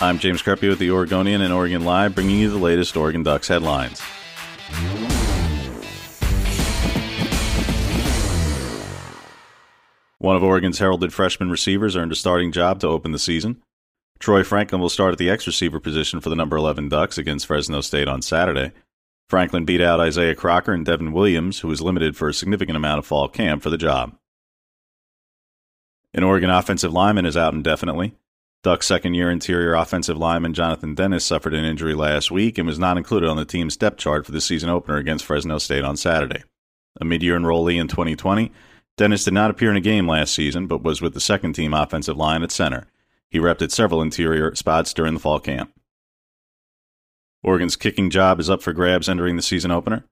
I'm James Crepia with The Oregonian and Oregon Live, bringing you the latest Oregon Ducks headlines. One of Oregon's heralded freshman receivers earned a starting job to open the season. Troy Franklin will start at the ex-receiver position for the number 11 Ducks against Fresno State on Saturday. Franklin beat out Isaiah Crocker and Devin Williams, who was limited for a significant amount of fall camp, for the job. An Oregon offensive lineman is out indefinitely. Ducks' second-year interior offensive lineman Jonathan Dennis suffered an injury last week and was not included on the team's depth chart for the season opener against Fresno State on Saturday. A mid-year enrollee in 2020, Dennis did not appear in a game last season but was with the second-team offensive line at center. He repped at several interior spots during the fall camp. Oregon's kicking job is up for grabs entering the season opener.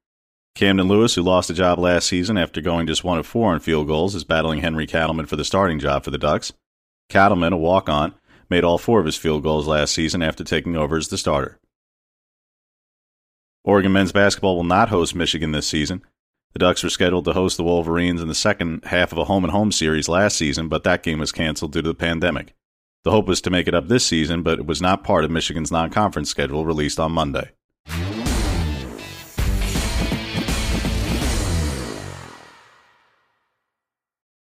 Camden Lewis, who lost the job last season after going just 1 of 4 on field goals, is battling Henry Cattleman for the starting job for the Ducks. Cattleman, a walk-on, made all 4 of his field goals last season after taking over as the starter. Oregon men's basketball will not host Michigan this season. The Ducks were scheduled to host the Wolverines in the second half of a home-and-home series last season, but that game was canceled due to the pandemic. The hope was to make it up this season, but it was not part of Michigan's non-conference schedule released on Monday.